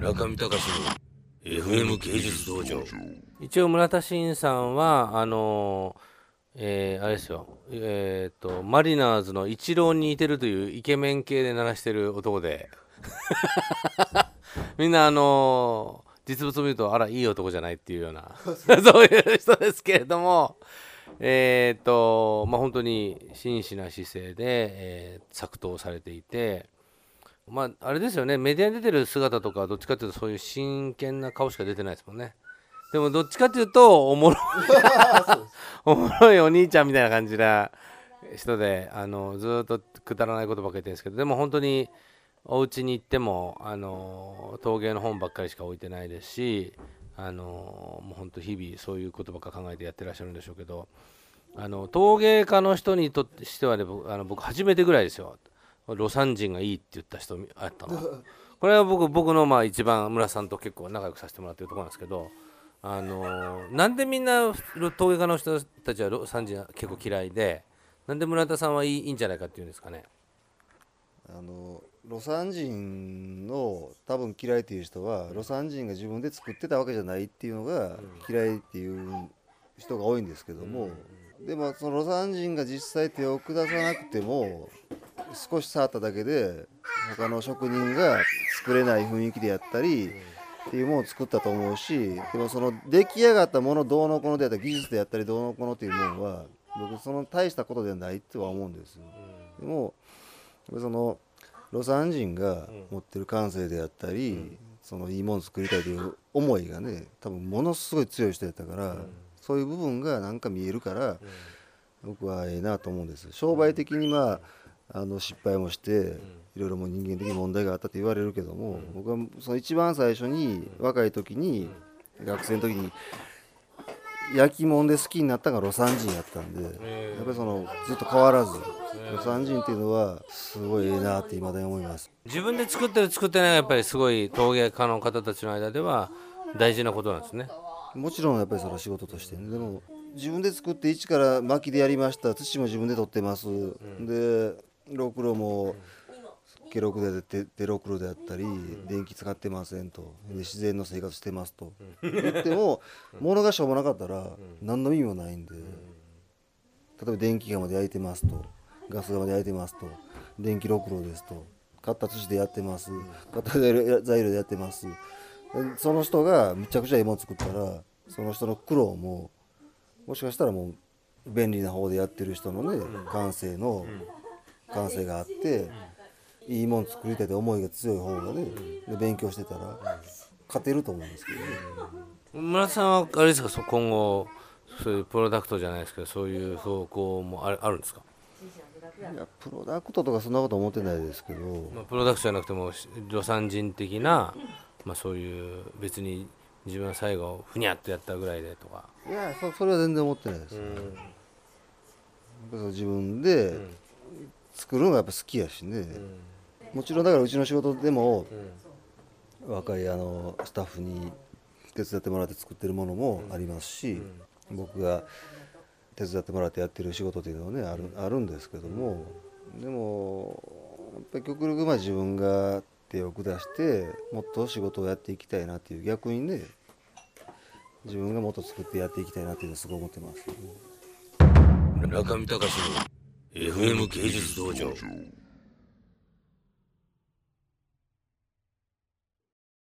中見隆の FM 芸術道場。一応村田真さんはあれですよ、マリナーズのイチローに似てるというイケメン系で鳴らしてる男でみんな実物を見るとあらいい男じゃないっていうようなそういう人ですけれども、まあ本当に真摯な姿勢で、作陶されていて、まああれですよね、メディアに出てる姿とかどっちかというとそういう真剣な顔しか出てないですもんね。でもどっちかというとおもろいおもろいお兄ちゃんみたいな感じな人で、ずっとくだらないことばっかり言ってるんですけど、でも本当にお家に行っても陶芸の本ばっかりしか置いてないですし、もう本当日々そういうことばっか考えてやってらっしゃるんでしょうけど、陶芸家の人にとしてはね、僕初めてぐらいですよ、魯山人がいいって言った人あったのこれは僕のまあ一番村さんと結構仲良くさせてもらってるところなんですけど、なんでみんな陶芸家の人たちは魯山人結構嫌いで、なんで村田さんはいいんじゃないかっていうんですかね。魯山人を多分嫌いっていう人は魯山人が自分で作ってたわけじゃないっていうのが嫌いっていう人が多いんですけども、でもその魯山人が実際手を下さなくても少し触っただけで他の職人が作れない雰囲気でやったりっていうものを作ったと思うし、でもその出来上がったものどうのこのであったり技術であったりどうのこのっていうものは僕その大したことではないとは思うんですよ。でもその魯山人が持ってる感性であったり、そのいいもの作りたいという思いがね多分ものすごい強い人やったから、そういう部分がなんか見えるから、僕はええなと思うんです。商売的にまあ、失敗もして、いろいろもう人間的に問題があったと言われるけども、僕はその一番最初に若い時に、学生の時に焼き物で好きになったのが魯山人やったんで、やっぱりそのずっと変わらず魯山人っていうのはすごいええなって未だに思います。自分で作ってる作ってないがやっぱりすごい陶芸家の方たちの間では大事なことなんですね。もちろんやっぱりそれは仕事として、ね、でも自分で作って一から薪でやりました、土も自分で取ってます、でろくろもケロクでデロクロであったり、電気使ってませんと、で自然の生活してますと言っても物がしょうもなかったら何の意味もないんで、例えば電気窯で焼いてますと、ガス窯で焼いてますと、電気ろくろですと、買った土でやってます、買った材料でやってます、その人がむちゃくちゃ絵も作ったらその人の苦労ももしかしたらもう便利な方でやってる人のね感性があって、いいもん作りたいと思いが強い方がね、勉強してたら勝てると思うんですけどね。村田さんはあれですか、今後そういうプロダクトじゃないですけどそういう方向もあるんですか。いやプロダクトとかそんなこと思ってないですけど、プロダクトじゃなくても魯山人的な、そういう別に自分は最後ふにゃっとやったぐらいでとか。いや それは全然思ってないです、自分で作るのがやっぱ好きやしね、もちろんだからうちの仕事でも、若いスタッフに手伝ってもらって作ってるものもありますし、僕が手伝ってもらってやってる仕事っていうのはねあるんですけども、でもやっぱり極力自分が手を下してもっと仕事をやっていきたいなっていう、逆にね自分がもっと作ってやっていきたいなっていうのをすごい思ってます。中見隆の FM 芸術道場。